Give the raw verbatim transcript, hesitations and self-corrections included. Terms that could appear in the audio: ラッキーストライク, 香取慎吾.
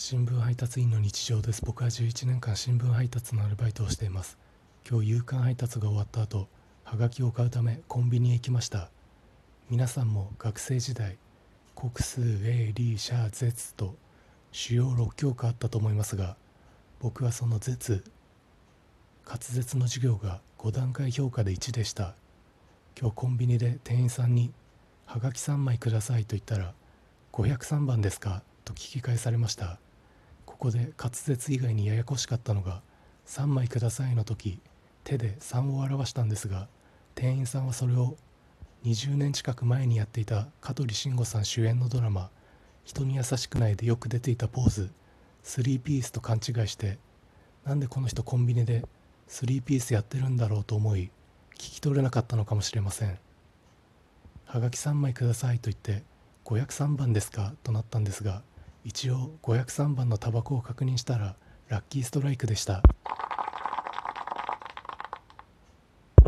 新聞配達員の日常です。僕はじゅういちねんかん新聞配達のアルバイトをしています。今日夕刊配達が終わった後、はがきを買うためコンビニへ行きました。皆さんも学生時代、国数 A、リー、シャー、ゼツと主要ろく教科あったと思いますが、僕はそのゼツ、滑舌の授業がごだんかい評価でいちでした。今日コンビニで店員さんに、はがきさんまいくださいと言ったら、ごひゃくさんばんですかと聞き返されました。ここで滑舌以外にややこしかったのが、さんまいくださいの時、手でさんを表したんですが、店員さんはそれをにじゅうねん近く前にやっていた香取慎吾さん主演のドラマ、人に優しくないでよく出ていたポーズ、スリーピースと勘違いして、なんでこの人コンビニでスリーピースやってるんだろうと思い、聞き取れなかったのかもしれません。はがきさんまいくださいと言って、ごひゃくさんばんですかとなったんですが、一応ごひゃくさんばんのタバコを確認したらラッキーストライクでした。